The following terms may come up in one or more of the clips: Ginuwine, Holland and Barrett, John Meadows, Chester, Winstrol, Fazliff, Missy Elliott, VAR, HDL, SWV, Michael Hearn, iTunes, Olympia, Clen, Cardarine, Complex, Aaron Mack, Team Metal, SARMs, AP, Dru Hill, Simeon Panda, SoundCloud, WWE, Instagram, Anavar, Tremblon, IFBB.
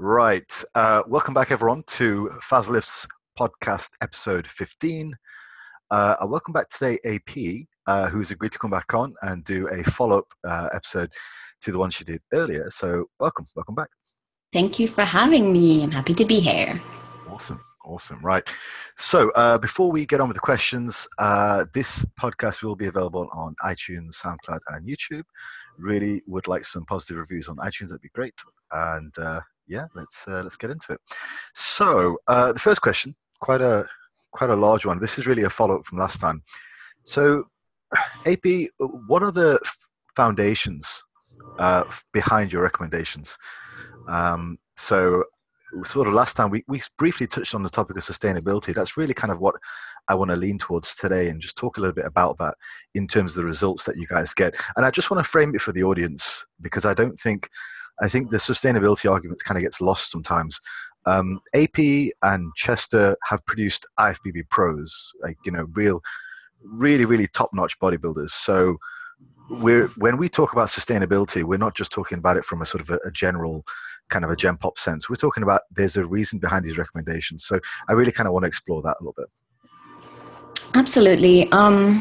Right. Welcome back, everyone, to Fazliff's podcast, episode 15. I welcome back today AP, who's agreed to come back on and do a follow-up episode to the one she did earlier. So welcome back. Thank you for having me. I'm happy to be here. Awesome. Right. So before we get on with the questions, this podcast will be available on iTunes, SoundCloud, and YouTube. Really would like some positive reviews on iTunes. That'd be great. And yeah, let's get into it. So the first question, quite a large one. This is really a follow-up from last time. So AP, what are the foundations behind your recommendations? So sort of last time we briefly touched on the topic of sustainability. That's really kind of what I want to lean towards today and just talk a little bit about that in terms of the results that you guys get. And I just want to frame it for the audience because I think the sustainability argument kind of gets lost sometimes. AP and Chester have produced IFBB pros, like, you know, really top-notch bodybuilders. So when we talk about sustainability, we're not just talking about it from a sort of a general kind of a gen pop sense. We're talking about there's a reason behind these recommendations. So I really kind of want to explore that a little bit. Absolutely. I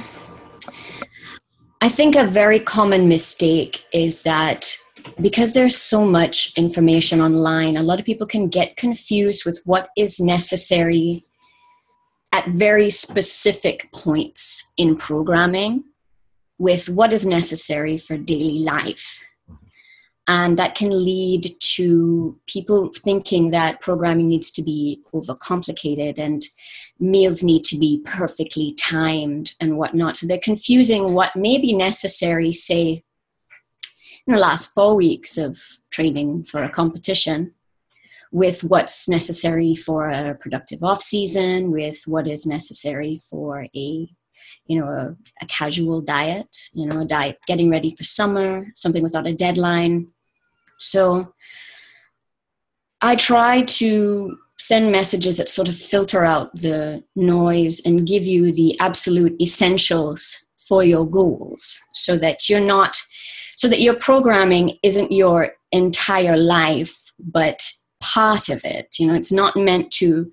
think a very common mistake is that because there's so much information online, a lot of people can get confused with what is necessary at very specific points in programming with what is necessary for daily life. And that can lead to people thinking that programming needs to be overcomplicated and meals need to be perfectly timed and whatnot. So they're confusing what may be necessary, say, in the last 4 weeks of training for a competition with what's necessary for a productive off season, with what is necessary for a casual diet, a diet getting ready for summer, something without a deadline. So I try to send messages that sort of filter out the noise and give you the absolute essentials for your goals so that your programming isn't your entire life, but part of it. It's not meant to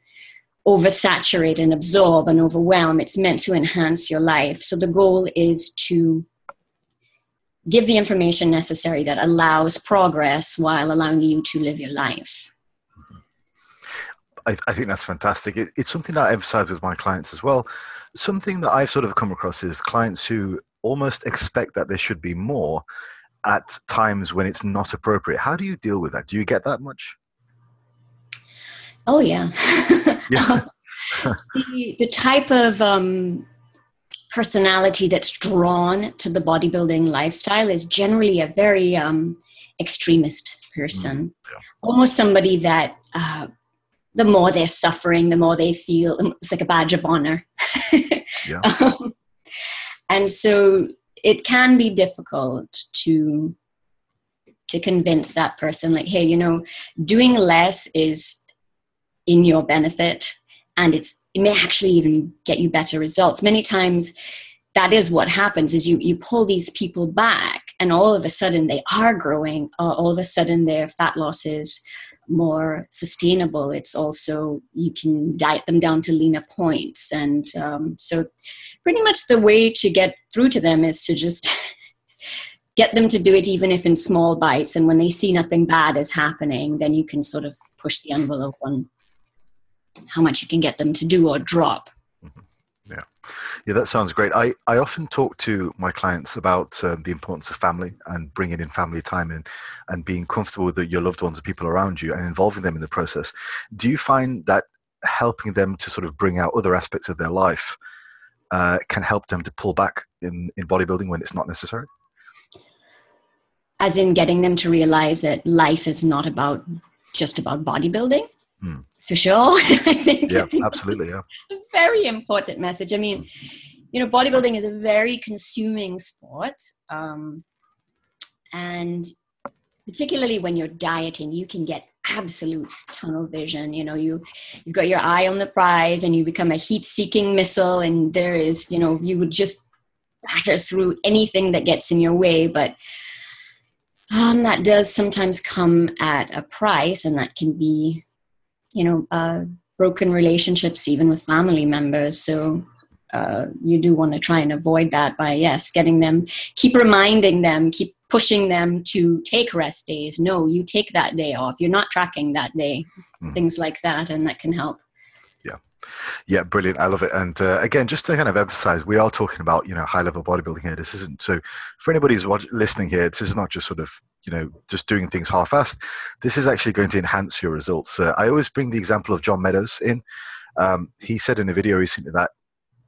oversaturate and absorb and overwhelm. It's meant to enhance your life. So the goal is to give the information necessary that allows progress while allowing you to live your life. I think that's fantastic. It's something that I emphasize with my clients as well. Something that I've sort of come across is clients who almost expect that there should be more at times when it's not appropriate. How do you deal with that? Do you get that much? Oh, yeah. Yeah. The type of personality that's drawn to the bodybuilding lifestyle is generally a very extremist person. Yeah. Almost somebody that the more they're suffering, the more they feel it's like a badge of honor. Yeah. And so it can be difficult to convince that person, like, hey, doing less is in your benefit, and it may actually even get you better results. Many times that is what happens, is you pull these people back and all of a sudden they are growing, or all of a sudden their fat loss is more sustainable. It's also, you can diet them down to leaner points. And so pretty much the way to get through to them is to just get them to do it, even if in small bites. And when they see nothing bad is happening, then you can sort of push the envelope on how much you can get them to do or drop. Mm-hmm. Yeah, that sounds great. I often talk to my clients about the importance of family and bringing in family time and being comfortable with your loved ones and people around you and involving them in the process. Do you find that helping them to sort of bring out other aspects of their life can help them to pull back in bodybuilding when it's not necessary? As in getting them to realize that life is not just about bodybuilding? Mm. For sure. I think. Yeah, absolutely. Yeah. A very important message. I mean, bodybuilding is a very consuming sport. And particularly when you're dieting, you can get absolute tunnel vision. You've got your eye on the prize and you become a heat-seeking missile, and there is, you would just batter through anything that gets in your way. But That does sometimes come at a price, and that can be, you know, broken relationships even with family members. So you do want to try and avoid that by, yes, getting them, keep reminding them, keep pushing them to take rest days. No, you take that day off. You're not tracking that day, things like that. And that can help. Yeah, brilliant. I love it. And again, just to kind of emphasize, we are talking about, you know, high level bodybuilding here. This isn't, so for anybody who's listening here, this is not just sort of, you know, just doing things half-assed. This is actually going to enhance your results. I always bring the example of John Meadows in. He said in a video recently that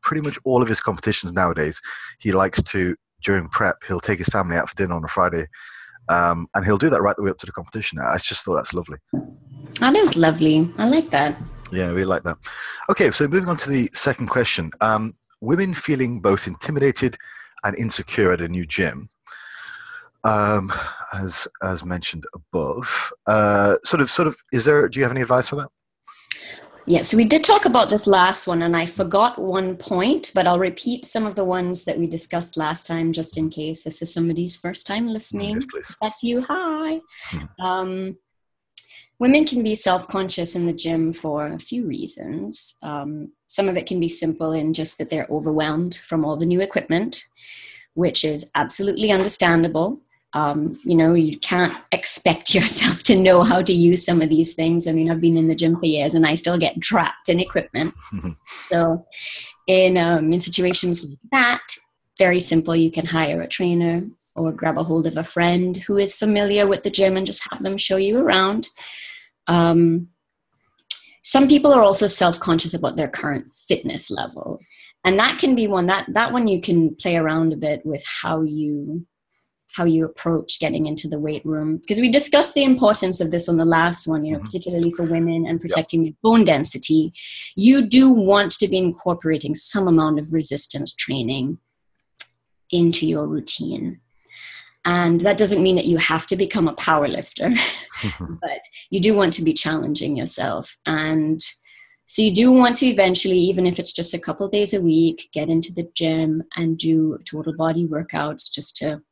pretty much all of his competitions nowadays, he likes to, during prep, he'll take his family out for dinner on a Friday. And he'll do that right the way up to the competition. I just thought that's lovely. That is lovely. I like that. Yeah, we like that. Okay, so moving on to the second question. Women feeling both intimidated and insecure at a new gym, as mentioned above. Sort of. Is there? Do you have any advice for that? Yeah, so we did talk about this last one, and I forgot one point, but I'll repeat some of the ones that we discussed last time, just in case this is somebody's first time listening. Yes, please. That's you. Hi. Women can be self-conscious in the gym for a few reasons. Some of it can be simple in just that they're overwhelmed from all the new equipment, which is absolutely understandable. You know, you can't expect yourself to know how to use some of these things. I mean, I've been in the gym for years and I still get trapped in equipment. So in situations like that, very simple, you can hire a trainer or grab a hold of a friend who is familiar with the gym and just have them show you around. Some people are also self-conscious about their current fitness level. And that can be one, that one you can play around a bit with how you approach getting into the weight room. Because we discussed the importance of this on the last one, you know, particularly for women and protecting your bone density. You do want to be incorporating some amount of resistance training into your routine. And that doesn't mean that you have to become a power lifter, but you do want to be challenging yourself. And so you do want to eventually, even if it's just a couple days a week, get into the gym and do total body workouts just to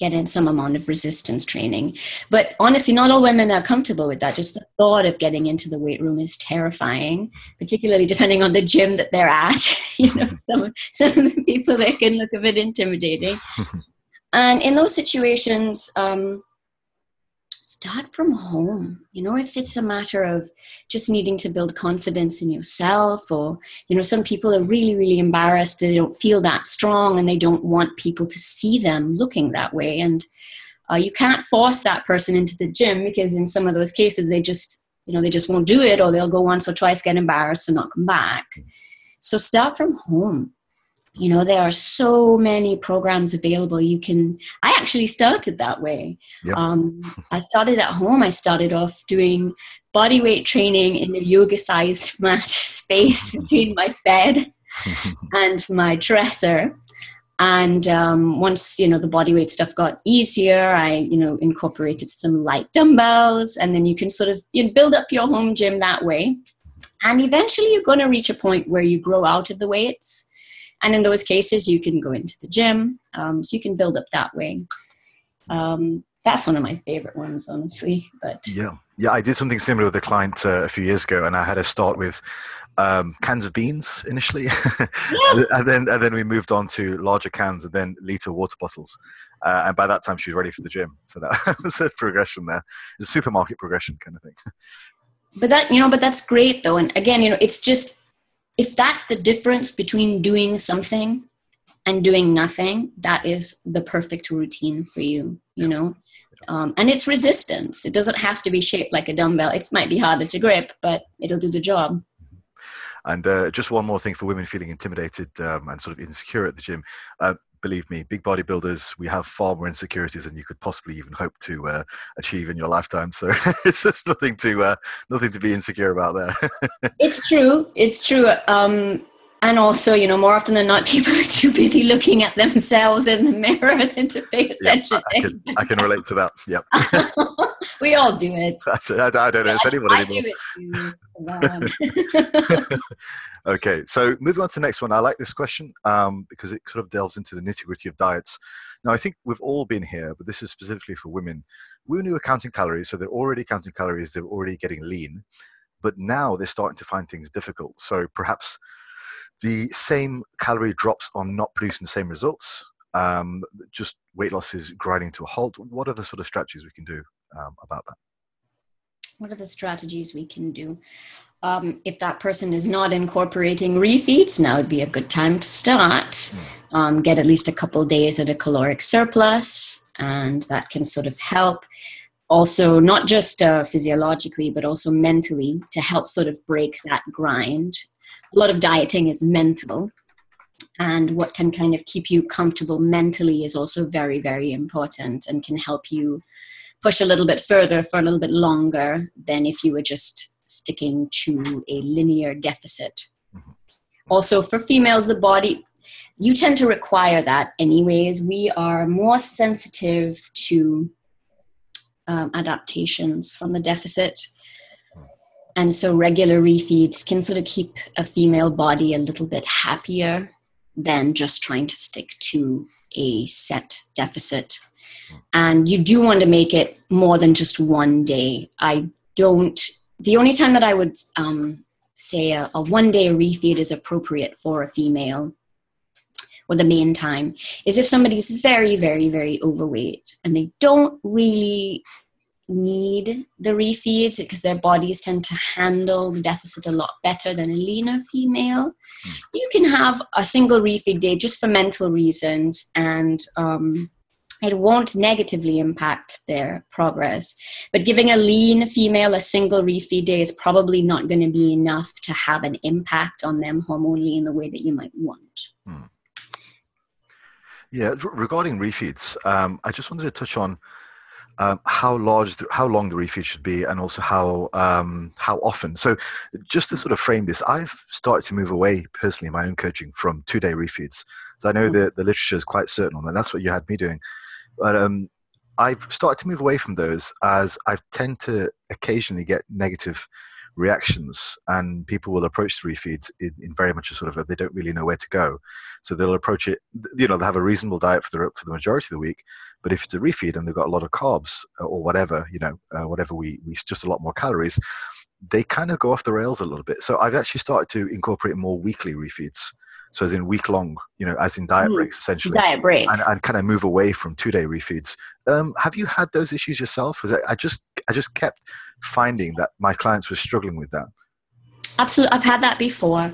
get in some amount of resistance training. But honestly, not all women are comfortable with that. Just the thought of getting into the weight room is terrifying, particularly depending on the gym that they're at. You know, some of the people, that can look a bit intimidating. And in those situations, start from home. You know, if it's a matter of just needing to build confidence in yourself, or, you know, some people are really, really embarrassed. They don't feel that strong and they don't want people to see them looking that way. And you can't force that person into the gym, because in some of those cases, they just, you know, they just won't do it, or they'll go once or twice, get embarrassed and not come back. So start from home. You know, there are so many programs available. I actually started that way. Yep. I started at home. I started off doing body weight training in a yoga-sized mat space between my bed and my dresser. And once, you know, the body weight stuff got easier, I, you know, incorporated some light dumbbells, and then you can sort of build up your home gym that way. And eventually you're going to reach a point where you grow out of the weights. And in those cases, you can go into the gym. So you can build up that way. That's one of my favorite ones, honestly. But yeah, I did something similar with a client a few years ago, and I had a start with cans of beans initially. Yes. and then we moved on to larger cans, and then liter water bottles. And by that time, she was ready for the gym. So that was a progression there. It's a supermarket progression kind of thing. But that's great though. And again, you know, it's just, if that's the difference between doing something and doing nothing, that is the perfect routine for you, you know? And it's resistance. It doesn't have to be shaped like a dumbbell. It might be harder to grip, but it'll do the job. And just one more thing for women feeling intimidated and sort of insecure at the gym. Believe me, big bodybuilders, we have far more insecurities than you could possibly even hope to achieve in your lifetime. So it's just nothing to be insecure about there. It's true. And also, you know, more often than not, people are too busy looking at themselves in the mirror than to pay attention. Yeah, I can relate to that. Yeah. We all do it. I don't know. It's anyone anymore. I do it too. Okay. So moving on to the next one. I like this question because it sort of delves into the nitty-gritty of diets. Now, I think we've all been here, but this is specifically for women. Women who are counting calories, so they're already counting calories. They're already getting lean. But now they're starting to find things difficult. So perhaps the same calorie drops are not producing the same results. Just weight loss is grinding to a halt. What are the sort of strategies we can do about that? What are the strategies we can do? If that person is not incorporating refeeds, now would be a good time to start. Get at least a couple days at a caloric surplus, and that can sort of help. Also, not just physiologically, but also mentally, to help sort of break that grind. A lot of dieting is mental, and what can kind of keep you comfortable mentally is also very, very important and can help you push a little bit further for a little bit longer than if you were just sticking to a linear deficit. Also, for females, the body, you tend to require that anyways. We are more sensitive to adaptations from the deficit. And so regular refeeds can sort of keep a female body a little bit happier than just trying to stick to a set deficit. And you do want to make it more than just one day. The only time that I would say a one-day refeed is appropriate for a female, or the main time, is if somebody's very, very, very overweight and they don't really need the refeeds because their bodies tend to handle the deficit a lot better than a leaner female. You can have a single refeed day just for mental reasons, and it won't negatively impact their progress. But giving a lean female a single refeed day is probably not going to be enough to have an impact on them hormonally in the way that you might want. Yeah, regarding refeeds, I just wanted to touch on how long the refeed should be, and also how often. So just to sort of frame this, I've started to move away personally in my own coaching from 2-day refeeds. So I know the literature is quite certain on that. That's what you had me doing. But I've started to move away from those, as I tend to occasionally get negative reactions, and people will approach the refeeds in very much a sort of they don't really know where to go. So they'll approach it, you know, they'll have a reasonable diet for the majority of the week, but if it's a refeed and they've got a lot of carbs or whatever, you know, whatever we just a lot more calories, they kind of go off the rails a little bit. So I've actually started to incorporate more weekly refeeds. So as in week long, you know, as in diet breaks, essentially. Diet break. And kind of move away from 2-day refeeds. Have you had those issues yourself? Because I just kept finding that my clients were struggling with that. Absolutely. I've had that before.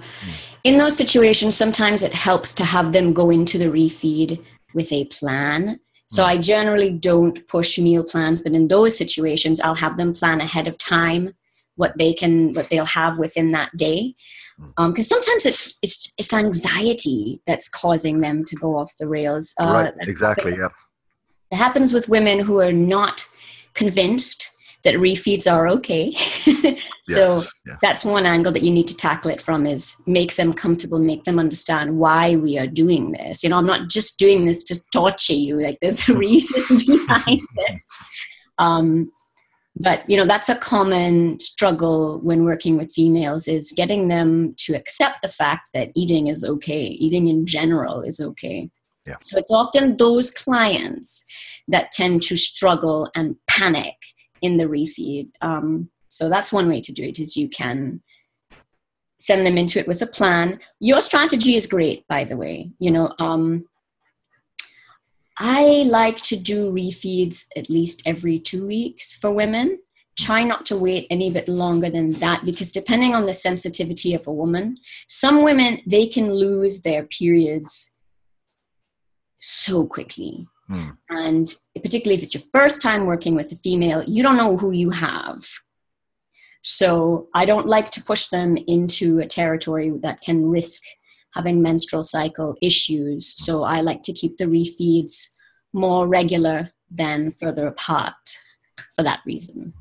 In those situations, sometimes it helps to have them go into the refeed with a plan. So I generally don't push meal plans, but in those situations, I'll have them plan ahead of time what they'll have within that day. Because sometimes it's anxiety that's causing them to go off the rails. Right, exactly, yeah. It happens with women who are not convinced that refeeds are okay. So that's one angle that you need to tackle it from, is make them comfortable, make them understand why we are doing this. You know, I'm not just doing this to torture you. Like, there's a reason behind this. But, you know, that's a common struggle when working with females, is getting them to accept the fact that eating is okay. Eating in general is okay. Yeah. So it's often those clients that tend to struggle and panic in the refeed. So that's one way to do it, is you can send them into it with a plan. Your strategy is great, by the way. You know, I like to do refeeds at least every 2 weeks for women. Try not to wait any bit longer than that, because depending on the sensitivity of a woman, some women, they can lose their periods so quickly. And particularly if it's your first time working with a female, you don't know who you have. So I don't like to push them into a territory that can risk having menstrual cycle issues. So I like to keep the refeeds more regular than further apart for that reason.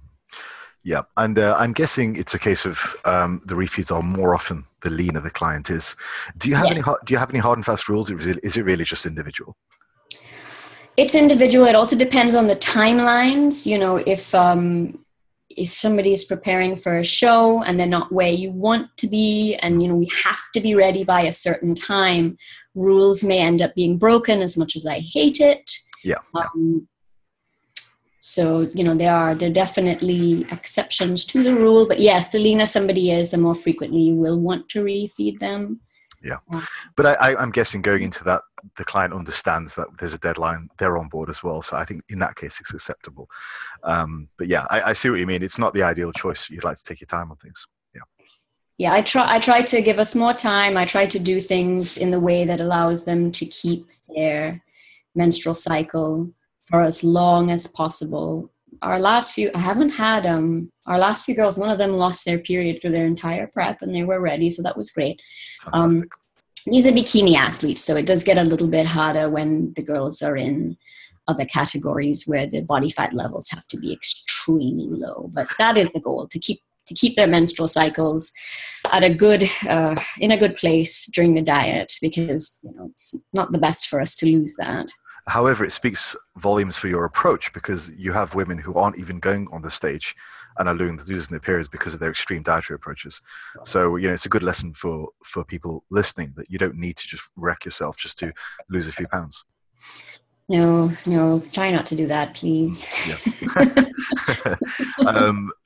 Yeah, and I'm guessing it's a case of the refeuds are more often the leaner the client is. Do you have any? Do you have any hard and fast rules? Or is it really just individual? It's individual. It also depends on the timelines. You know, if somebody is preparing for a show and they're not where you want to be, and you know we have to be ready by a certain time, rules may end up being broken. As much as I hate it, So, you know, there are definitely exceptions to the rule. But yes, the leaner somebody is, the more frequently you will want to refeed them. Yeah. But I'm guessing going into that, the client understands that there's a deadline. They're on board as well. So I think in that case, it's acceptable. But yeah, I see what you mean. It's not the ideal choice. You'd like to take your time on things. Yeah. Yeah, I try to give us more time. I try to do things in the way that allows them to keep their menstrual cycle for as long as possible. Our last few girls, none of them lost their period through their entire prep and they were ready. So that was great. These are bikini athletes. So it does get a little bit harder when the girls are in other categories where the body fat levels have to be extremely low, but that is the goal, to keep their menstrual cycles at a good, in a good place during the diet, because you know, it's not the best for us to lose that. However, it speaks volumes for your approach because you have women who aren't even going on the stage and are losing their periods because of their extreme dietary approaches. So, you know, it's a good lesson for people listening that you don't need to just wreck yourself just to lose a few pounds. No, try not to do that, please.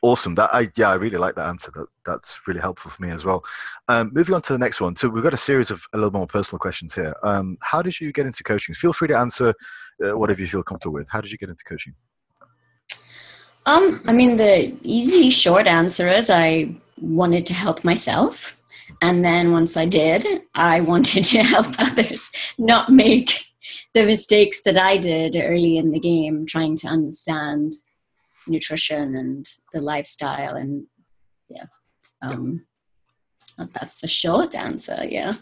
Awesome. I really like that answer. That's really helpful for me as well. Moving on to the next one. So we've got a series of a little more personal questions here. How did you get into coaching? Feel free to answer whatever you feel comfortable with. How did you get into coaching? I mean, the easy short answer is I wanted to help myself. And then once I did, I wanted to help others not make the mistakes that I did early in the game, trying to understand nutrition and the lifestyle. And that's the short answer. Yeah.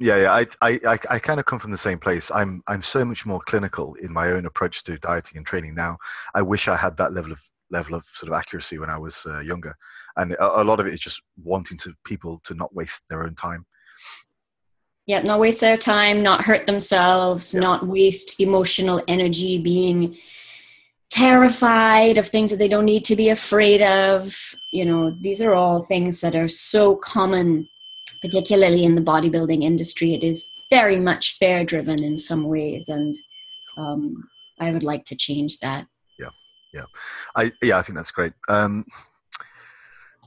Yeah. I kind of come from the same place. I'm so much more clinical in my own approach to dieting and training now. I wish I had that level of sort of accuracy when I was younger. And a lot of it is just wanting to people to not waste their own time. Yeah, not waste their time, not hurt themselves, not waste emotional energy being terrified of things that they don't need to be afraid of. You know, these are all things that are so common, particularly in the bodybuilding industry. It is very much fear driven in some ways, and I would like to change that. I think that's great.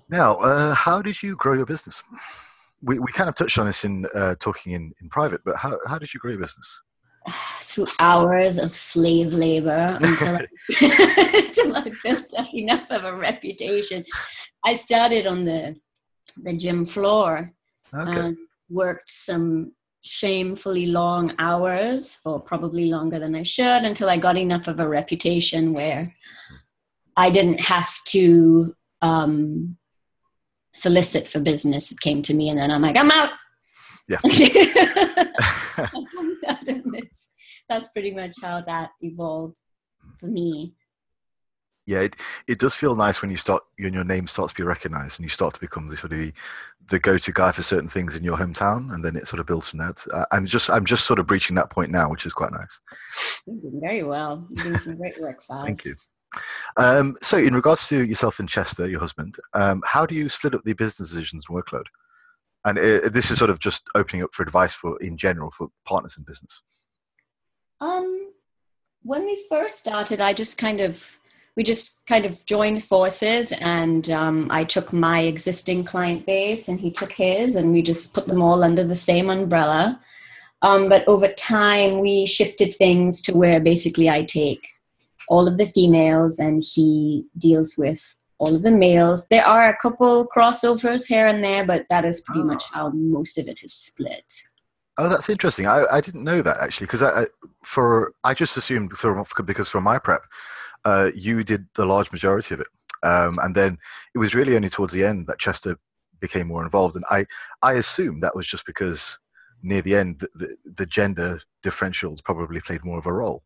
Now, how did you grow your business? We kind of touched on this in talking in private, but how did you grow your business? Through hours of slave labor until I built up enough of a reputation. I started on the gym floor and worked some shamefully long hours, or probably longer than I should, until I got enough of a reputation where I didn't have to solicit for business. It came to me and then I'm like, I'm out. Yeah. That's pretty much how that evolved for me. Yeah, it does feel nice when you start, when your name starts to be recognized and you start to become the sort of the go-to guy for certain things in your hometown, and then it sort of builds from that. I'm just sort of breaching that point now, which is quite nice. You're doing very well. You're doing some great work, Faz. Thank you. So in regards to yourself and Chester, your husband, how do you split up the business decisions and workload? And this is sort of just opening up for advice for, in general, for partners in business. When we first started, we just kind of joined forces, and I took my existing client base and he took his, and we just put them all under the same umbrella. But over time we shifted things to where basically I take all of the females and he deals with all of the males. There are a couple crossovers here and there, but that is pretty much how most of it is split. Oh, that's interesting. I didn't know that actually, because I just assumed because for my prep, you did the large majority of it. And then it was really only towards the end that Chester became more involved. And I assumed that was just because near the end, the gender differentials probably played more of a role.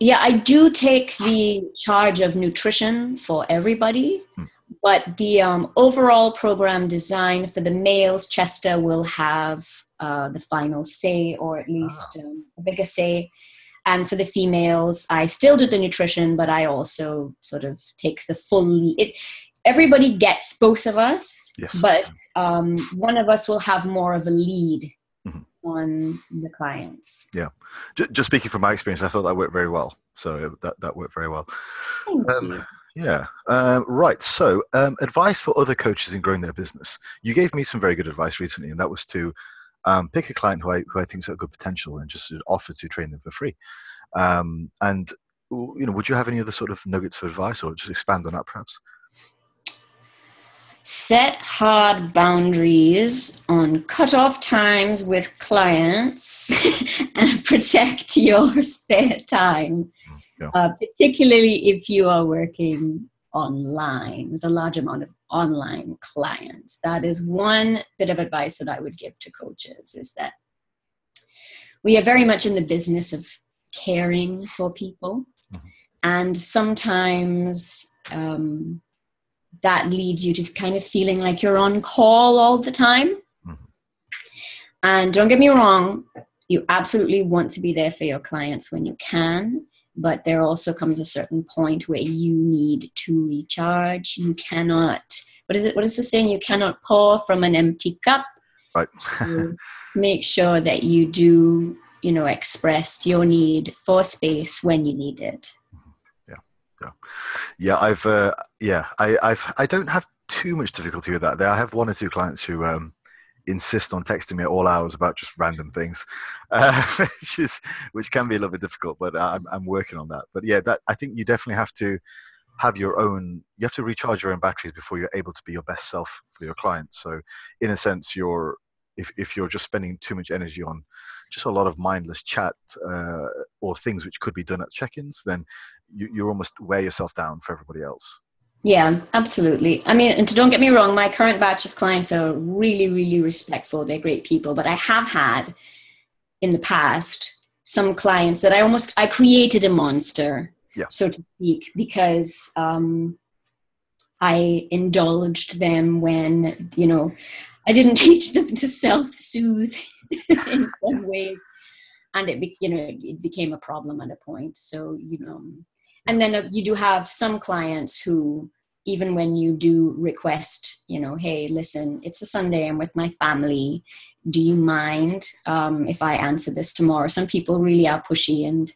Yeah, I do take the charge of nutrition for everybody, but the overall program design for the males, Chester will have the final say, or at least a bigger say. And for the females, I still do the nutrition, but I also sort of take the full lead. Everybody gets both of us, but one of us will have more of a lead on the clients. Yeah. Just speaking from my experience, I thought that worked very well. So that worked very well. Thank you. Yeah. Right. So advice for other coaches in growing their business. You gave me some very good advice recently, and that was to pick a client who I think's got good potential and just offer to train them for free. And, you know, would you have any other sort of nuggets of advice, or just expand on that perhaps? Set hard boundaries on cutoff times with clients and protect your spare time, particularly if you are working online with a large amount of online clients. That is one bit of advice that I would give to coaches, is that we are very much in the business of caring for people. And sometimes that leads you to kind of feeling like you're on call all the time. And don't get me wrong, you absolutely want to be there for your clients when you can, but there also comes a certain point where you need to recharge. You cannot, what is the saying? You cannot pour from an empty cup. Right. So make sure that you do, you know, express your need for space when you need it. I don't have too much difficulty with that. I have one or two clients who insist on texting me at all hours about just random things, which can be a little bit difficult, but I'm working on that. But yeah, that I think you definitely have to have your own. You have to recharge your own batteries before you're able to be your best self for your clients. So in a sense, if you're just spending too much energy on just a lot of mindless chat or things which could be done at check-ins, then you almost wear yourself down for everybody else. Yeah, absolutely. I mean, and don't get me wrong, my current batch of clients are really, really respectful. They're great people. But I have had in the past some clients that I created a monster, so to speak, because I indulged them when, you know, I didn't teach them to self-soothe in some ways, and it became a problem at a point. So, you know, and then you do have some clients who, even when you do request, you know, hey, listen, it's a Sunday, I'm with my family. Do you mind if I answer this tomorrow? Some people really are pushy, and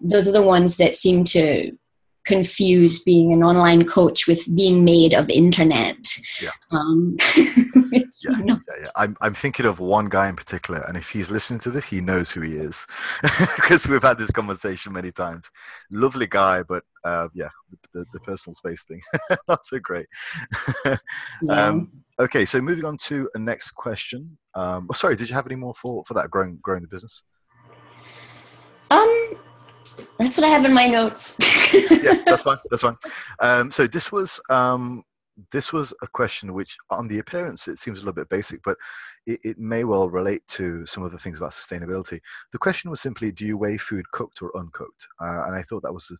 those are the ones that seem to confuse being an online coach with being made of internet. I'm thinking of one guy in particular, and if he's listening to this, he knows who he is, because we've had this conversation many times. Lovely guy, but the personal space thing, not so great. Okay, so moving on to the next question. Sorry, did you have any more for that growing the business? That's what I have in my notes. Yeah, that's fine. So this was a question which, on the appearance, it seems a little bit basic, but it may well relate to some of the things about sustainability. The question was simply, do you weigh food cooked or uncooked? And I thought that was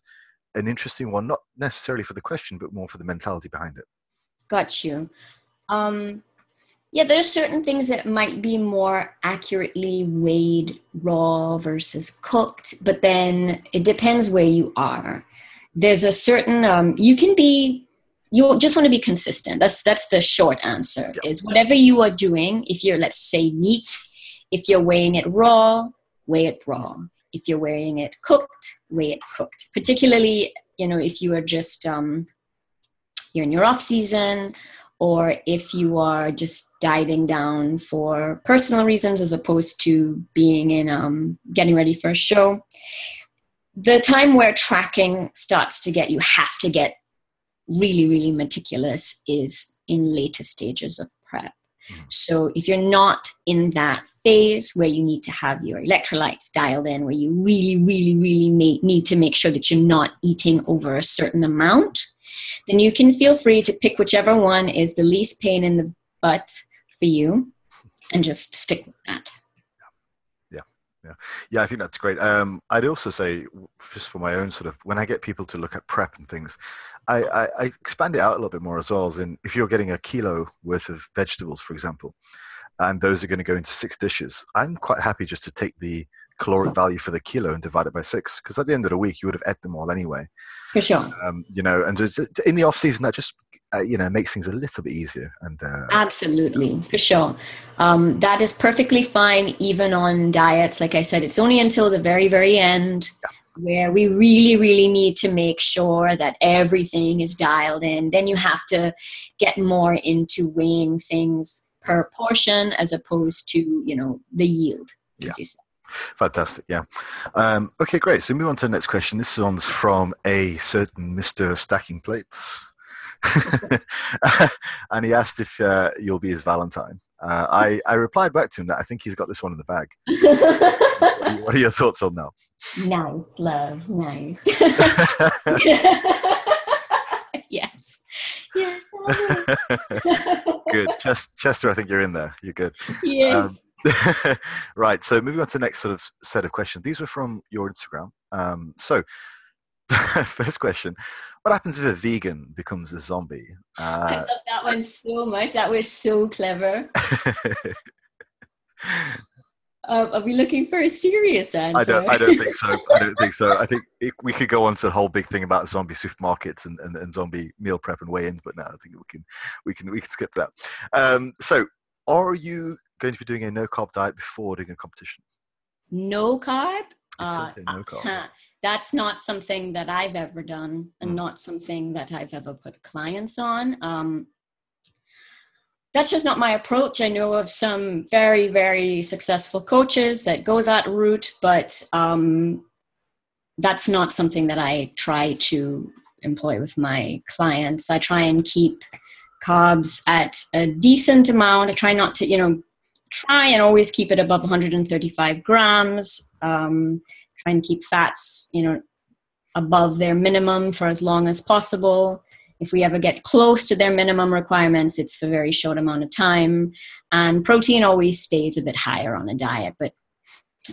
an interesting one, not necessarily for the question, but more for the mentality behind it. Got you. Yeah, there's certain things that might be more accurately weighed raw versus cooked, but then it depends where you are. There's a certain, you just want to be consistent. That's the short answer, is whatever you are doing, if you're, let's say, meat, if you're weighing it raw, weigh it raw. If you're weighing it cooked, weigh it cooked. Particularly, you know, if you are just, you're in your off season, or if you are just dieting down for personal reasons as opposed to being in getting ready for a show. The time where tracking starts to get, you have to get really, really meticulous, is in later stages of prep. So if you're not in that phase where you need to have your electrolytes dialed in, where you really, really, really need to make sure that you're not eating over a certain amount, then you can feel free to pick whichever one is the least pain in the butt for you and just stick with that. Yeah. Yeah, I think that's great. I'd also say, just for my own sort of, when I get people to look at prep and things, I expand it out a little bit more as well. As in, if you're getting a kilo worth of vegetables, for example, and those are going to go into 6 dishes, I'm quite happy just to take the caloric value for the kilo and divide it by 6, because at the end of the week you would have ate them all anyway. For sure. You know, and in the off season that just you know, makes things a little bit easier. And absolutely, for sure. That is perfectly fine even on diets. Like I said, it's only until the very, very end where we really, really need to make sure that everything is dialed in. Then you have to get more into weighing things per portion as opposed to, you know, the yield, as you said. Fantastic. Yeah. Okay, great. So move on to the next question. This one's from a certain Mr. Stacking Plates. And he asked if you'll be his Valentine. I replied back to him that I think he's got this one in the bag. What are your thoughts on that? Nice, love. Nice. Yes. Yes. Good. Chester, I think you're in there. You're good. Yes. Right, so moving on to the next sort of set of questions. These were from your Instagram. So first question, what happens if a vegan becomes a zombie? I love that one so much. That was so clever. Are we looking for a serious answer? I don't think so. I don't think so. I think we could go on to the whole big thing about zombie supermarkets and zombie meal prep and weigh-ins, but no, I think we can skip that. So are you going to be doing a no-carb diet before doing a competition? No carb? No carb. That's not something that I've ever done, and not something that I've ever put clients on. That's just not my approach. I know of some very, very successful coaches that go that route, but that's not something that I try to employ with my clients. I try and keep carbs at a decent amount. I try not to, you know, try and always keep it above 135 grams. Try and keep fats, you know, above their minimum for as long as possible. If we ever get close to their minimum requirements, it's for a very short amount of time. And protein always stays a bit higher on a diet. But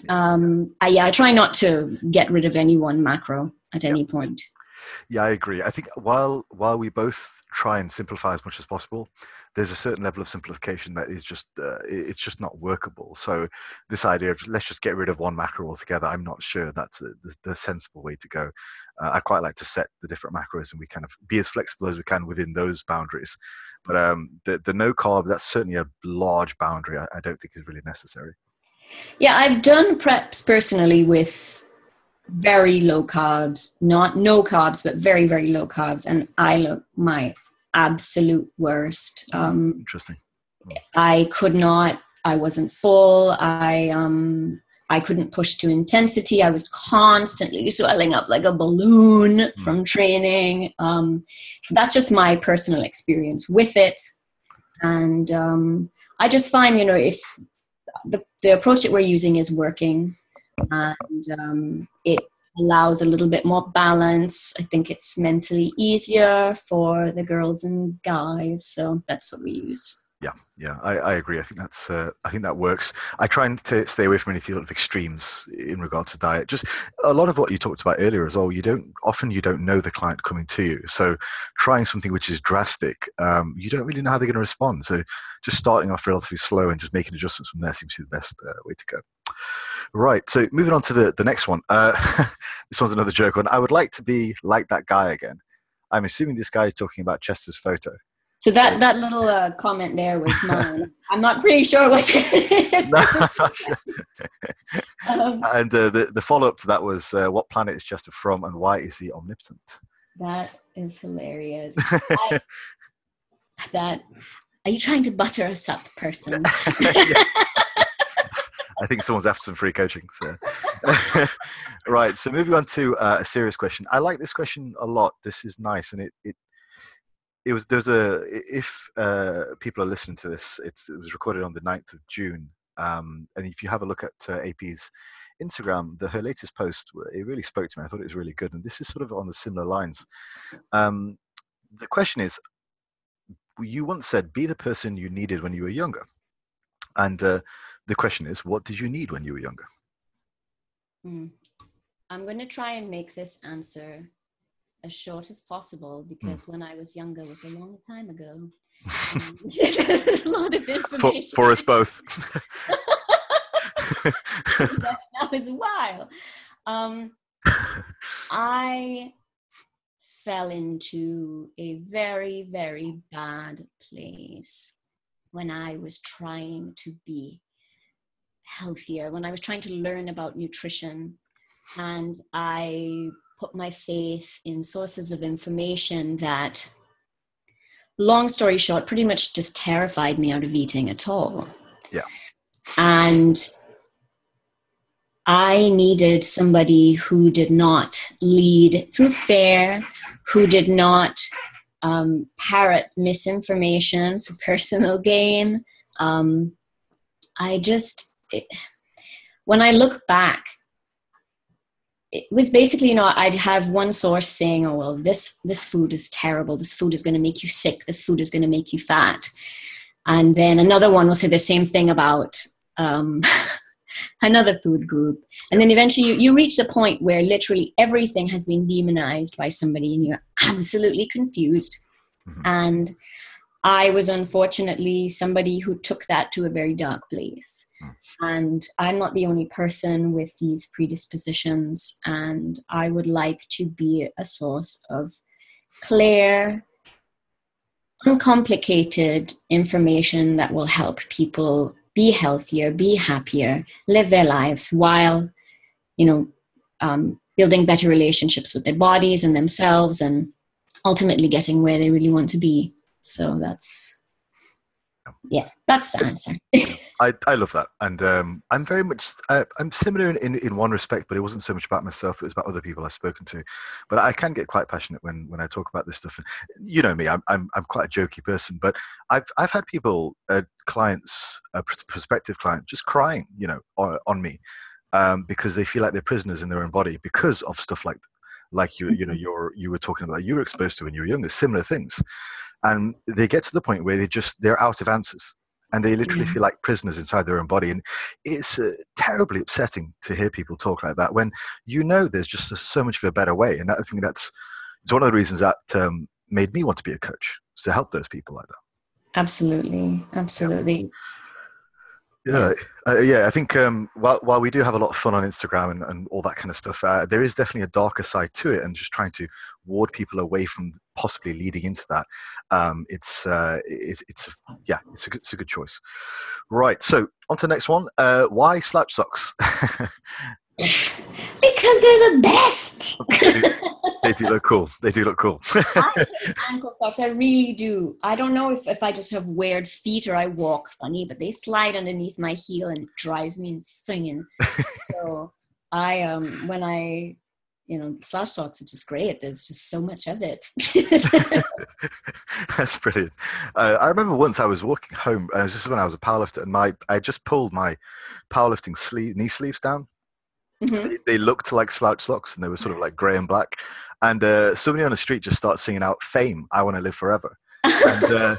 I try not to get rid of any one macro at any point. Yeah, I agree. I think while we both try and simplify as much as possible, there's a certain level of simplification that is just it's just not workable. So this idea of let's just get rid of one macro altogether, I'm not sure that's the sensible way to go. I quite like to set the different macros, and we kind of be as flexible as we can within those boundaries. But the no carb, that's certainly a large boundary. I don't think is really necessary. Yeah, I've done preps personally with very low carbs, not no carbs, but very, very low carbs. And I look my absolute worst. Interesting. I could not, I wasn't full. I couldn't push to intensity. I was constantly swelling up like a balloon from training. So that's just my personal experience with it. And I just find, you know, if the approach that we're using is working, and it allows a little bit more balance. I think it's mentally easier for the girls and guys, so that's what we use. Yeah, I agree. I think that's I think that works. I try and stay away from any sort of extremes in regards to diet. Just a lot of what you talked about earlier as well, you don't know the client coming to you, so trying something which is drastic, you don't really know how they're going to respond. So just starting off relatively slow and just making adjustments from there seems to be the best way to go. Right, so moving on to the next one. This one's another joke one. I would like to be like that guy again. I'm assuming this guy is talking about Chester's photo. So that little comment there was mine. I'm not pretty sure what it is. No, I'm not sure. And the follow-up to that was, what planet is Chester from and why is he omnipotent? That is hilarious. Are you trying to butter us up, person? I think someone's after some free coaching. So. Right, so moving on to a serious question. I like this question a lot. This is nice, and if people are listening to this, it was recorded on the 9th of June, and if you have a look at AP's Instagram, her latest post, it really spoke to me. I thought it was really good, and this is sort of on the similar lines. The question is, you once said, "Be the person you needed when you were younger," and the question is, what did you need when you were younger? I'm going to try and make this answer as short as possible, because when I was younger was a long time ago. There's a lot of information. For us both. Now is a while. I fell into a very, very bad place when I was trying to be healthier, when I was trying to learn about nutrition, and I put my faith in sources of information that, long story short, pretty much just terrified me out of eating at all. Yeah. And I needed somebody who did not lead through fear, who did not parrot misinformation for personal gain. When I look back, it was basically, you know, I'd have one source saying, oh, well, this food is terrible. This food is going to make you sick. This food is going to make you fat. And then another one will say the same thing about another food group. And then eventually you reach the point where literally everything has been demonized by somebody and you're absolutely confused. Mm-hmm. And I was unfortunately somebody who took that to a very dark place. And I'm not the only person with these predispositions. And I would like to be a source of clear, uncomplicated information that will help people be healthier, be happier, live their lives while, you know, building better relationships with their bodies and themselves and ultimately getting where they really want to be. So that's the answer. I love that. And I'm very much, I'm similar in one respect, but it wasn't so much about myself. It was about other people I've spoken to. But I can get quite passionate when I talk about this stuff. And you know me, I'm quite a jokey person, but I've had people, clients, prospective clients, just crying, you know, on me because they feel like they're prisoners in their own body because of stuff like you were talking about, you were exposed to when you were younger, similar things. And they get to the point where they're out of answers. And they literally feel like prisoners inside their own body. And it's terribly upsetting to hear people talk like that when you know there's just so much of a better way. And I think it's one of the reasons that made me want to be a coach, to help those people like that. Absolutely. Absolutely. Yeah. I think while we do have a lot of fun on Instagram and all that kind of stuff, there is definitely a darker side to it, and just trying to ward people away from possibly leading into that. It's a good choice. Right. So on to the next one. Why slouch socks? Because they're the best. They do look cool. I hate ankle socks. I really do. I don't know if I just have weird feet or I walk funny, but they slide underneath my heel and it drives me insane. So I, when I, you know, slouch socks are just great. There's just so much of it. That's brilliant. I remember once I was walking home, and this is when I was a powerlifter, and I just pulled my powerlifting knee sleeves down. Mm-hmm. They looked like slouch socks, and they were sort of like grey and black. And somebody on the street just starts singing out "Fame, I Want to Live Forever." And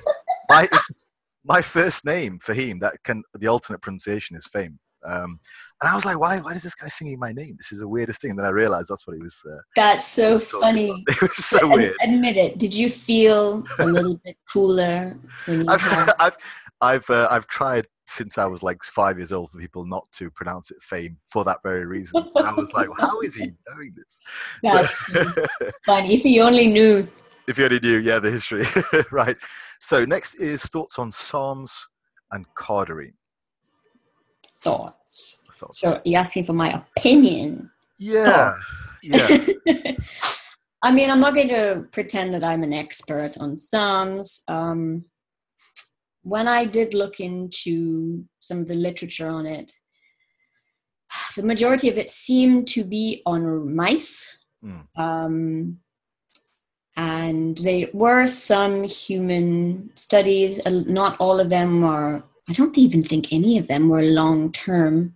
my first name, Fahim, the alternate pronunciation is Fame. And I was like, why is this guy singing my name? This is the weirdest thing. And then I realized that's what he was. That's so funny. About. It was so weird. Admit it. Did you feel a little bit cooler? When you I've tried since I was like 5 years old for people not to pronounce it Fame for that very reason. And I was like, well, how is he doing this? That's funny. If you only knew, yeah, the history. Right. So next is thoughts on SARMs and Cardarine. Thoughts. So you're asking for my opinion. Yeah. I mean, I'm not going to pretend that I'm an expert on SARMs. When I did look into some of the literature on it, the majority of it seemed to be on mice. And there were some human studies. Not all of them are, I don't even think any of them were long-term.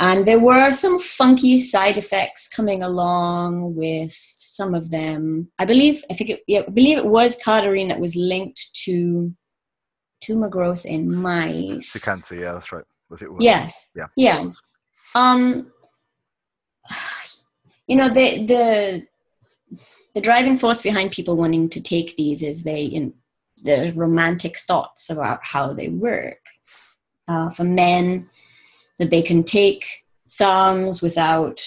And there were some funky side effects coming along with some of them. I believe it was Cardarine that was linked to tumor growth in mice. To cancer, yeah, that's right. Yes. Yeah. you know, the driving force behind people wanting to take these is the romantic thoughts about how they work. For men, that they can take SARMs without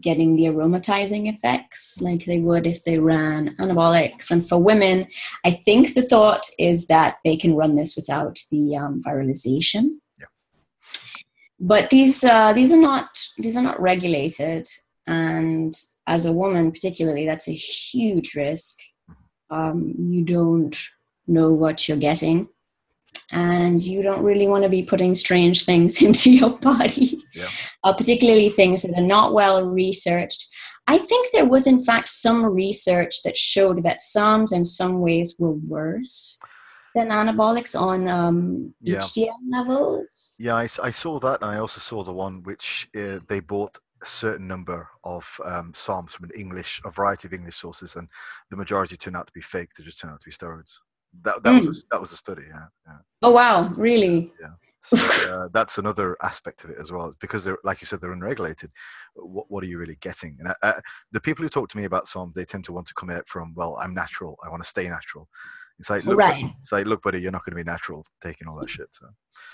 getting the aromatizing effects like they would if they ran anabolics. And for women, I think the thought is that they can run this without the virilization. Yeah. But these are not regulated, and as a woman particularly, that's a huge risk. You don't know what you're getting, and you don't really want to be putting strange things into your body, yeah. Particularly things that are not well researched. I think there was, in fact, some research that showed that SARMs in some ways were worse than anabolics on HDL levels. Yeah, I saw that, and I also saw the one which they bought a certain number of SARMs from a variety of English sources, and the majority turned out to be fake. They just turned out to be steroids. That was a study. Yeah, yeah. Oh wow! Really? Yeah. So, that's another aspect of it as well, because they're, like you said, they're unregulated. What are you really getting? And the people who talk to me about SARMs, they tend to want to come out from, well, I'm natural. I want to stay natural. It's like, look, right. It's like, look, buddy, you're not going to be natural taking all that shit. So.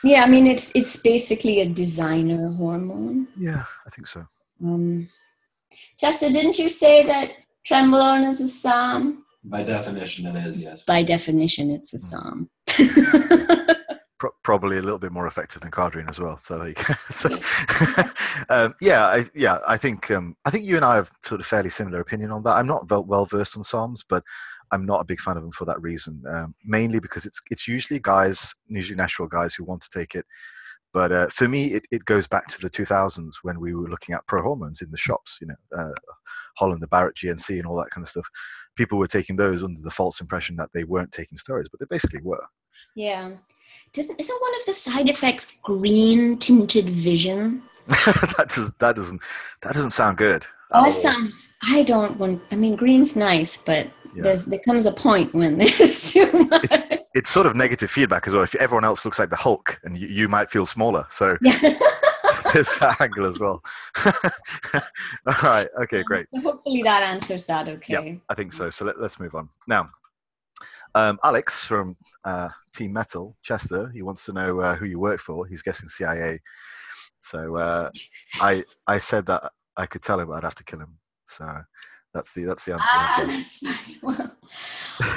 Yeah, I mean, it's basically a designer hormone. Yeah, I think so. Chester, didn't you say that Tremblon is a SARM? By definition, it is, yes. By definition, it's a SARM. Probably a little bit more effective than Cardarine as well. So, I think you and I have sort of fairly similar opinion on that. I'm not well versed on SARMs, but I'm not a big fan of them for that reason. Mainly because it's usually natural guys who want to take it. But for me, it goes back to the 2000s when we were looking at pro-hormones in the shops, you know, Holland, the Barrett, GNC, and all that kind of stuff. People were taking those under the false impression that they weren't taking steroids, but they basically were. Yeah. Isn't one of the side effects green-tinted vision? That doesn't sound good. That sounds, I don't want, I mean, green's nice, but yeah. There comes a point when there's too much. It's sort of negative feedback as well. If everyone else looks like the Hulk, and you might feel smaller. So there's that angle as well. All right. Okay, great. So hopefully that answers that okay. Yep, I think so. So let's move on. Now, Alex from Team Metal, Chester, he wants to know who you work for. He's guessing CIA. So I said that I could tell him, but I'd have to kill him. So that's the answer. That's funny. Well,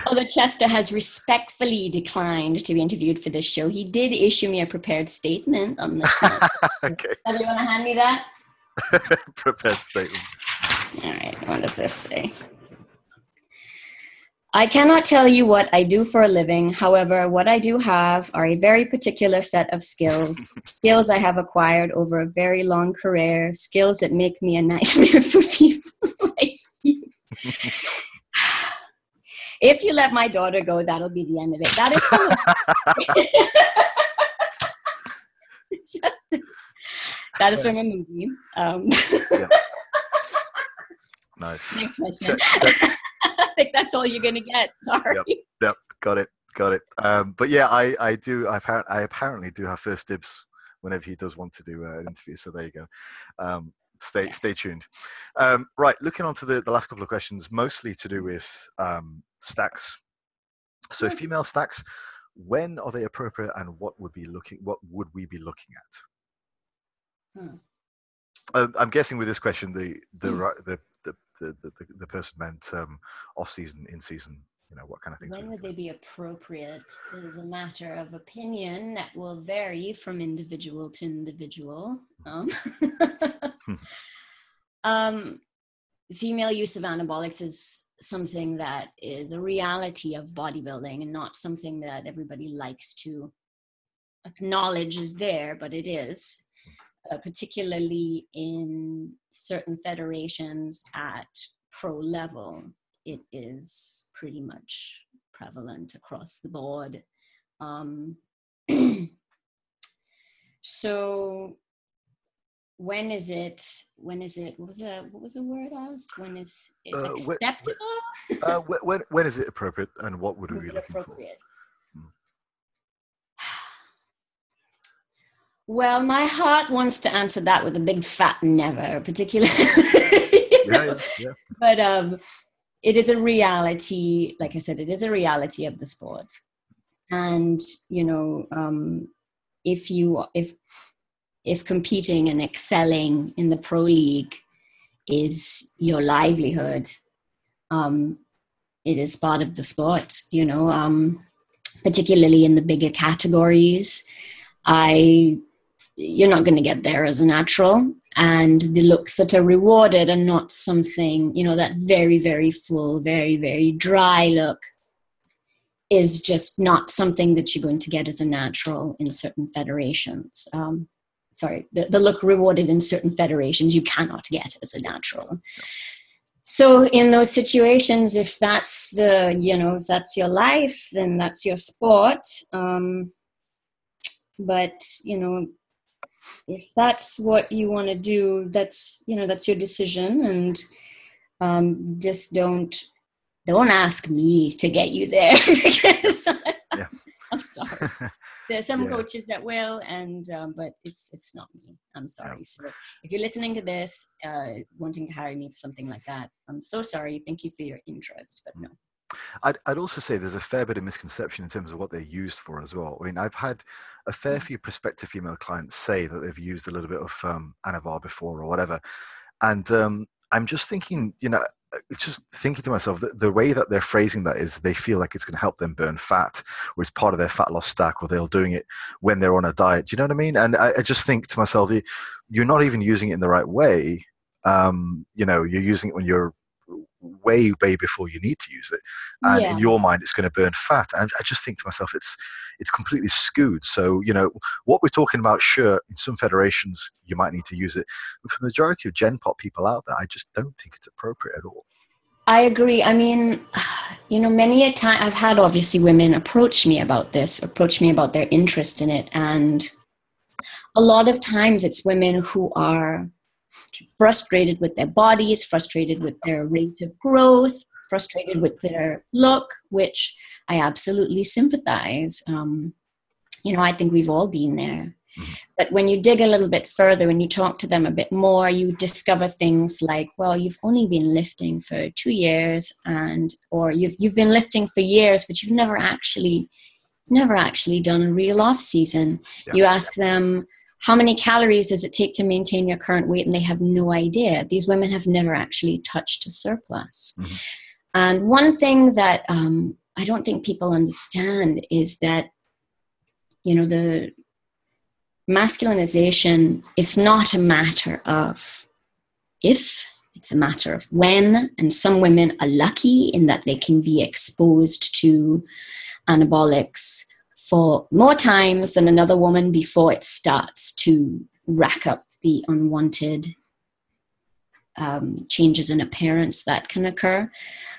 although Chester has respectfully declined to be interviewed for this show, he did issue me a prepared statement on this. Okay. Do you want to hand me that? Prepared statement. All right. What does this say? I cannot tell you what I do for a living. However, what I do have are a very particular set of skills, skills I have acquired over a very long career, skills that make me a nightmare for people like you. If you let my daughter go, that'll be the end of it. That is that is from a movie. Yeah. Nice. Next question. I think that's all you're going to get. Sorry. Yep. Got it. But yeah, I apparently do have first dibs whenever he does want to do an interview. So there you go. Stay tuned. Right. Looking on to the last couple of questions, mostly to do with stacks. So female stacks, when are they appropriate and what would we be looking at? I'm guessing with this question, the person meant off season, in season, you know, what kind of things. When would they be appropriate is a matter of opinion that will vary from individual to individual. Female use of anabolics is something that is a reality of bodybuilding and not something that everybody likes to acknowledge is there, but it is. Particularly in certain federations at pro level, it is pretty much prevalent across the board. So when is it, what was the word asked? When is it acceptable? When is it appropriate and what would we be looking for? Well, my heart wants to answer that with a big fat never, particularly. Yeah. But it is a reality. Like I said, it is a reality of the sport. And, you know, if competing and excelling in the pro league is your livelihood, it is part of the sport, you know, particularly in the bigger categories. You're not going to get there as a natural, and the looks that are rewarded are not something, you know, that very, very full, very, very dry look is just not something that you're going to get as a natural in certain federations. The look rewarded in certain federations, you cannot get as a natural. So in those situations, if that's the, you know, if that's your life, then that's your sport. But, you know, if that's what you want to do, that's, you know, that's your decision. And just don't ask me to get you there. Because I'm sorry. There are some coaches that will, and but it's not me. I'm sorry. No. So if you're listening to this, wanting to hire me for something like that, I'm so sorry. Thank you for your interest, but no. I'd also say there's a fair bit of misconception in terms of what they're used for as well. I mean, I've had a fair few prospective female clients say that they've used a little bit of Anavar before or whatever. And I'm just thinking, you know, just thinking to myself that the way that they're phrasing that is they feel like it's going to help them burn fat, or it's part of their fat loss stack, or they're doing it when they're on a diet. Do you know what I mean? And I just think to myself, you're not even using it in the right way. You know, you're using it when you're way before you need to use it, and in your mind it's going to burn fat. And I just think to myself, it's completely skewed. So, you know, what we're talking about, sure, in some federations you might need to use it, but for the majority of Gen Pop people out there, I just don't think it's appropriate at all. I agree. I mean, you know, many a time I've had obviously women approach me about their interest in it, and a lot of times it's women who are frustrated with their bodies, frustrated with their rate of growth, frustrated with their look, which I absolutely sympathize. You know, I think we've all been there. But when you dig a little bit further and you talk to them a bit more, you discover things like, well, you've only been lifting for 2 years, and or you've been lifting for years, but you've never actually done a real off season. Yeah. You ask them, how many calories does it take to maintain your current weight? And they have no idea. These women have never actually touched a surplus. Mm-hmm. And one thing that I don't think people understand is that, you know, the masculinization, it's not a matter of if, it's a matter of when. And some women are lucky in that they can be exposed to anabolics for more times than another woman before it starts to rack up the unwanted changes in appearance that can occur.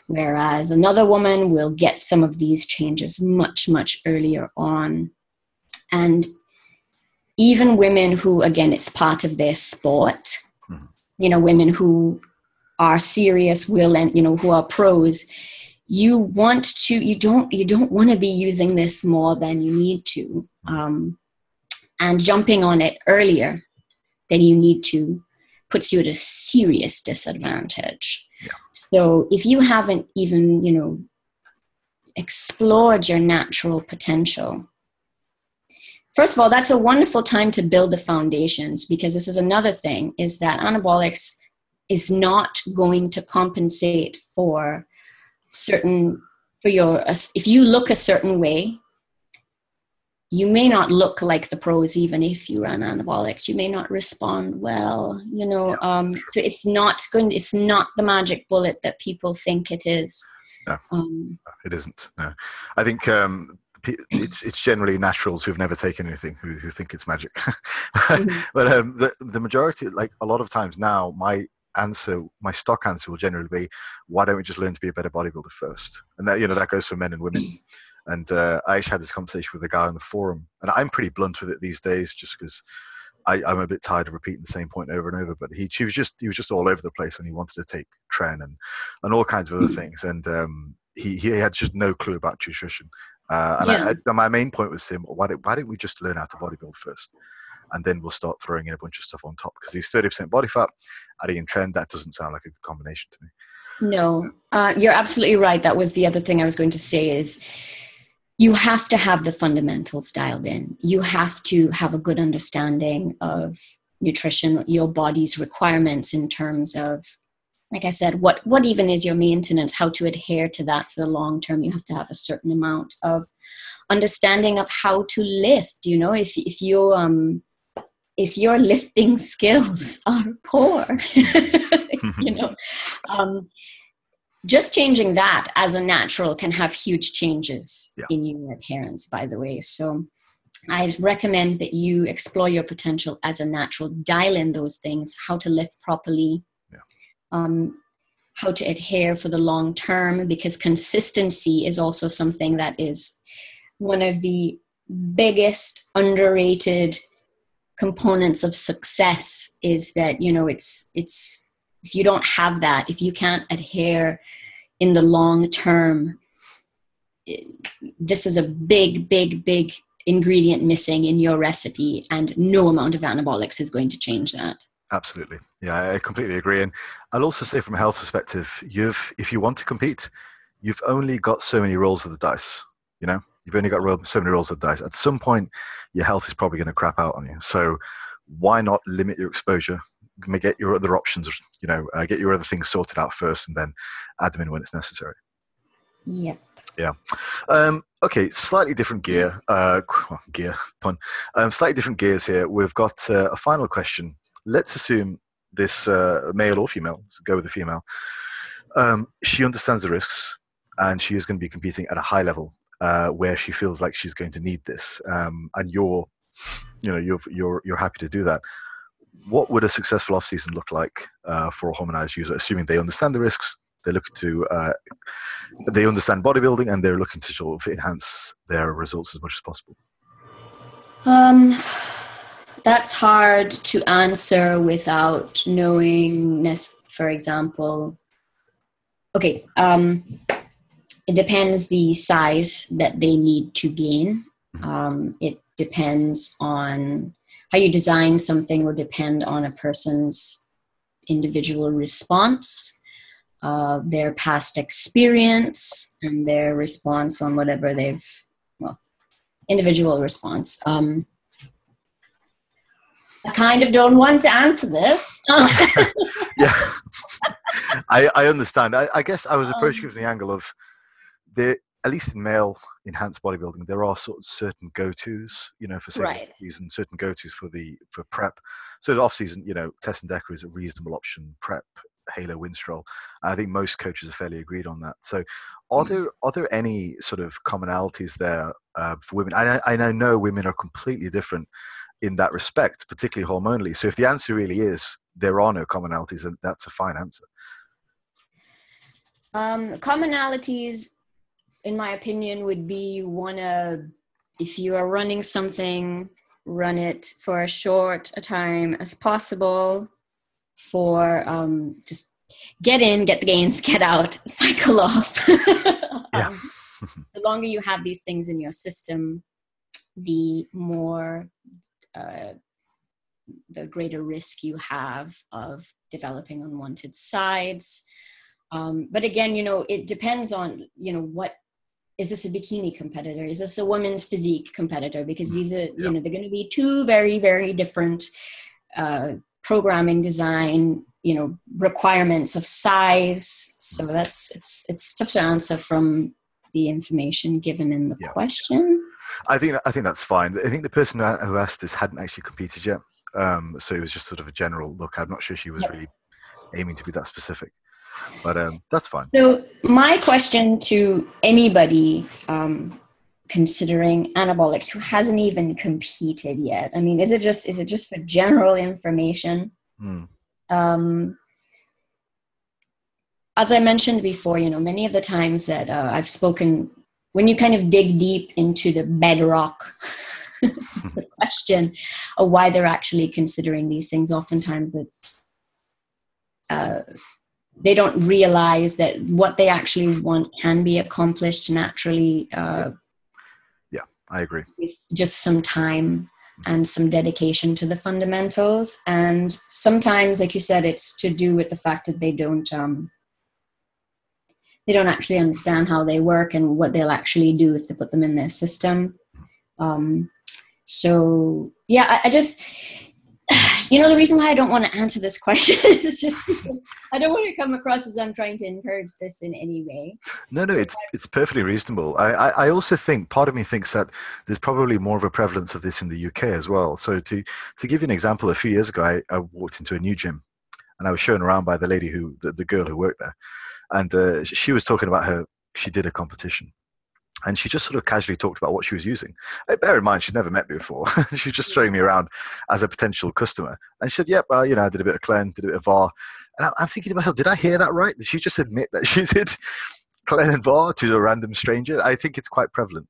Whereas another woman will get some of these changes much, much earlier on. And even women who, again, it's part of their sport, you know, women who are serious, you know, who are pros, you don't want to be using this more than you need to, and jumping on it earlier than you need to puts you at a serious disadvantage. Yeah. So if you haven't even, you know, explored your natural potential, first of all, that's a wonderful time to build the foundations, because this is another thing, is that anabolics is not going to compensate for if you look a certain way, you may not look like the pros. Even if you run anabolics, you may not respond well, you know. So it's not the magic bullet that people think it is. No, it isn't. No, I think it's generally naturals who've never taken anything who think it's magic. But the majority, like a lot of times now, my stock answer will generally be, why don't we just learn to be a better bodybuilder first? And that, you know, that goes for men and women. And I actually had this conversation with a guy on the forum, and I'm pretty blunt with it these days, just because I'm a bit tired of repeating the same point over and over. But he was just all over the place, and he wanted to take tren and all kinds of other things. And he had just no clue about nutrition. And my main point was to him, why don't we just learn how to bodybuild first? and then we'll start throwing in a bunch of stuff on top, because he's 30% body fat, adding in trend. That doesn't sound like a good combination to me. No, you're absolutely right. That was the other thing I was going to say is you have to have the fundamentals dialed in. You have to have a good understanding of nutrition, your body's requirements in terms of, like I said, what even is your maintenance, how to adhere to that for the long term. You have to have a certain amount of understanding of how to lift. You know, if your lifting skills are poor, you know, just changing that as a natural can have huge changes in your adherence, by the way. So I recommend that you explore your potential as a natural, dial in those things, how to lift properly, how to adhere for the long term, because consistency is also something that is one of the biggest underrated components of success, is that, you know, it's if you don't have that, if you can't adhere in the long term, this is a big ingredient missing in your recipe, and no amount of anabolics is going to change that. Absolutely. Yeah, I completely agree. And I'll also say, from a health perspective, if you want to compete, you've only got so many rolls of the dice, you know? You've only got so many rolls of the dice. At some point, your health is probably going to crap out on you. So why not limit your exposure, get your other options, you know, get your other things sorted out first, and then add them in when it's necessary. Yep. Yeah. Okay, slightly different gear. Pun. Slightly different gears here. We've got a final question. Let's assume this male or female, so go with the female, she understands the risks and she is going to be competing at a high level where she feels like she's going to need this. And you're happy to do that. What would a successful off-season look like for a hormonized user, assuming they understand the risks, they look to, they understand bodybuilding, and they're looking to sort of enhance their results as much as possible? That's hard to answer without knowing, for example, okay, it depends the size that they need to gain. It depends on how you design something, will depend on a person's individual response, their past experience, and their response on whatever individual response. I kind of don't want to answer this. Yeah, I understand. I guess I was approaching from the angle of, at least in male enhanced bodybuilding, there are sort of certain go-tos, you know, for season, certain go-tos for prep. So the off-season, you know, Tess and Decker is a reasonable option, prep, Halo, Winstrol. I think most coaches are fairly agreed on that. So are there any sort of commonalities there for women? And I know women are completely different in that respect, particularly hormonally. So if the answer really is there are no commonalities, then that's a fine answer. Commonalities, in my opinion, would be if you are running something, run it for as short a time as possible for just get in, get the gains, get out, cycle off. The longer you have these things in your system, the more... the greater risk you have of developing unwanted sides. But again, you know, it depends on, you know, is this a bikini competitor? Is this a women's physique competitor? Because these are, you know, they're going to be two very, very different programming design, you know, requirements of size. So it's tough to answer from the information given in the question. I think that's fine. I think the person who asked this hadn't actually competed yet. So it was just sort of a general look. I'm not sure she was really aiming to be that specific, but that's fine. So my question to anybody considering anabolics who hasn't even competed yet, I mean, is it just for general information? As I mentioned before, you know, many of the times that I've spoken, when you kind of dig deep into the bedrock the question of why they're actually considering these things, oftentimes it's they don't realize that what they actually want can be accomplished naturally. Yeah, I agree. With just some time. and some dedication to the fundamentals. And sometimes, like you said, it's to do with the fact that they don't actually understand how they work and what they'll actually do if they put them in their system. So yeah, I just, you know, the reason why I don't want to answer this question is just, I don't want to come across as I'm trying to encourage this in any way. No, it's perfectly reasonable. I also think, part of me thinks that there's probably more of a prevalence of this in the UK as well. So to give you an example, a few years ago, I walked into a new gym and I was shown around by the lady who, the girl who worked there. And she was talking about she did a competition. And she just sort of casually talked about what she was using. Bear in mind, she'd never met me before. She was just showing me around as a potential customer. And she said, yep, you know, I did a bit of Clen, did a bit of VAR. And I'm thinking to myself, did I hear that right? Did she just admit that she did Clen and VAR to a random stranger? I think it's quite prevalent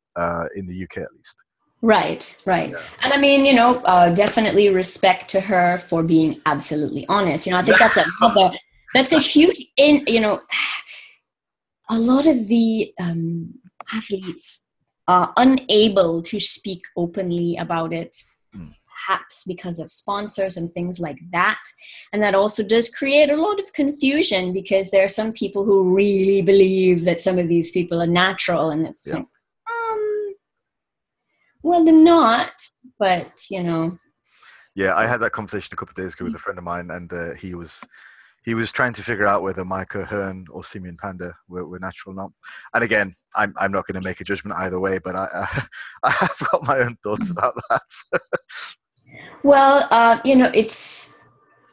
in the UK, at least. Right. Yeah. And I mean, you know, definitely respect to her for being absolutely honest. You know, I think that's another, that's a huge, you know, a lot of the... athletes are unable to speak openly about it, perhaps because of sponsors and things like that. And that also does create a lot of confusion, because there are some people who really believe that some of these people are natural, and it's like, well, they're not, but you know. Yeah, I had that conversation a couple of days ago with a friend of mine, and he was trying to figure out whether Michael Hearn or Simeon Panda were natural or not. And again, I'm not going to make a judgment either way, but I have got my own thoughts about that. Well, you know, it's,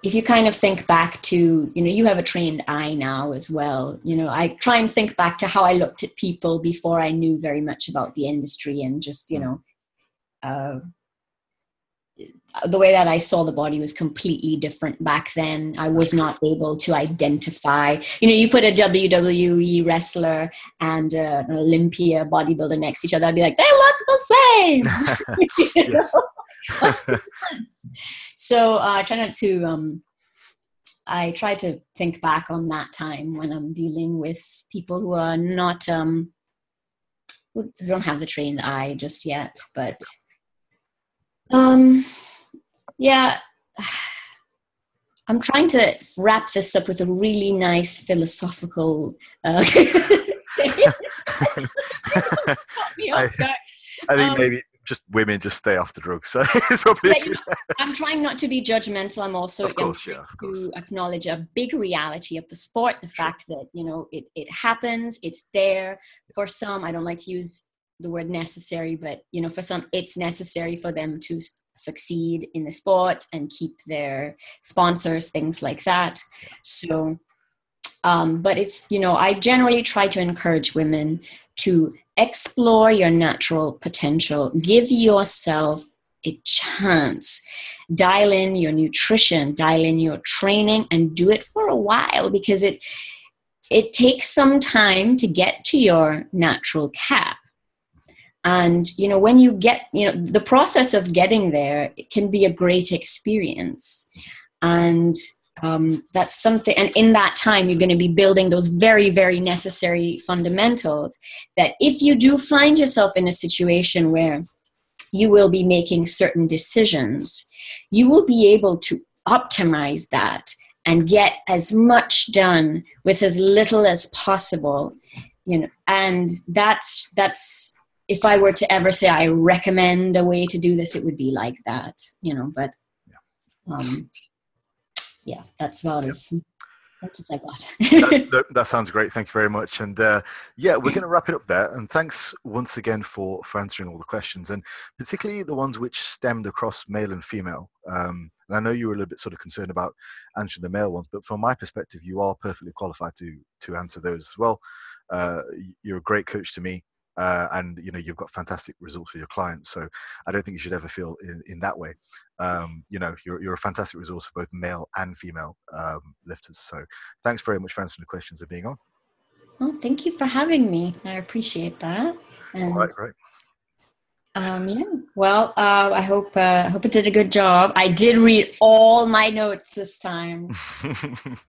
if you kind of think back to, you know, you have a trained eye now as well. You know, I try and think back to how I looked at people before I knew very much about the industry, and just, you know, the way that I saw the body was completely different back then. I was not able to identify, you know, you put a WWE wrestler and an Olympia bodybuilder next to each other, I'd be like, they look the same. You know? Yes. So I try not to, I try to think back on that time when I'm dealing with people who are not, who don't have the trained eye just yet, but yeah, I'm trying to wrap this up with a really nice philosophical statement. I think maybe just women just stay off the drugs. So it's probably you know, I'm trying not to be judgmental. I'm also to acknowledge a big reality of the sport, the fact that, you know, it happens, it's there. For some, I don't like to use the word necessary, but you know, for some it's necessary for them to succeed in the sport and keep their sponsors, things like that. So but it's, you know, I generally try to encourage women to explore your natural potential, give yourself a chance, dial in your nutrition, dial in your training, and do it for a while, because it takes some time to get to your natural cap. And, you know, when you get, you know, the process of getting there, it can be a great experience. And that's something, and in that time, you're going to be building those very, very necessary fundamentals that if you do find yourself in a situation where you will be making certain decisions, you will be able to optimize that and get as much done with as little as possible, you know, and that's, if I were to ever say I recommend a way to do this, it would be like that, you know, but yeah, that's about as much as I got. That sounds great. Thank you very much. And yeah, we're going to wrap it up there. And thanks once again for answering all the questions, and particularly the ones which stemmed across male and female. And I know you were a little bit sort of concerned about answering the male ones, but from my perspective, you are perfectly qualified to answer those as well. You're a great coach to me. And you know, you've got fantastic results for your clients, so I don't think you should ever feel in that way. You know, you're a fantastic resource for both male and female lifters. So thanks very much for answering the questions and being on. Well, thank you for having me. I appreciate that. And, all right, great. Yeah. Well, I hope it did a good job. I did read all my notes this time.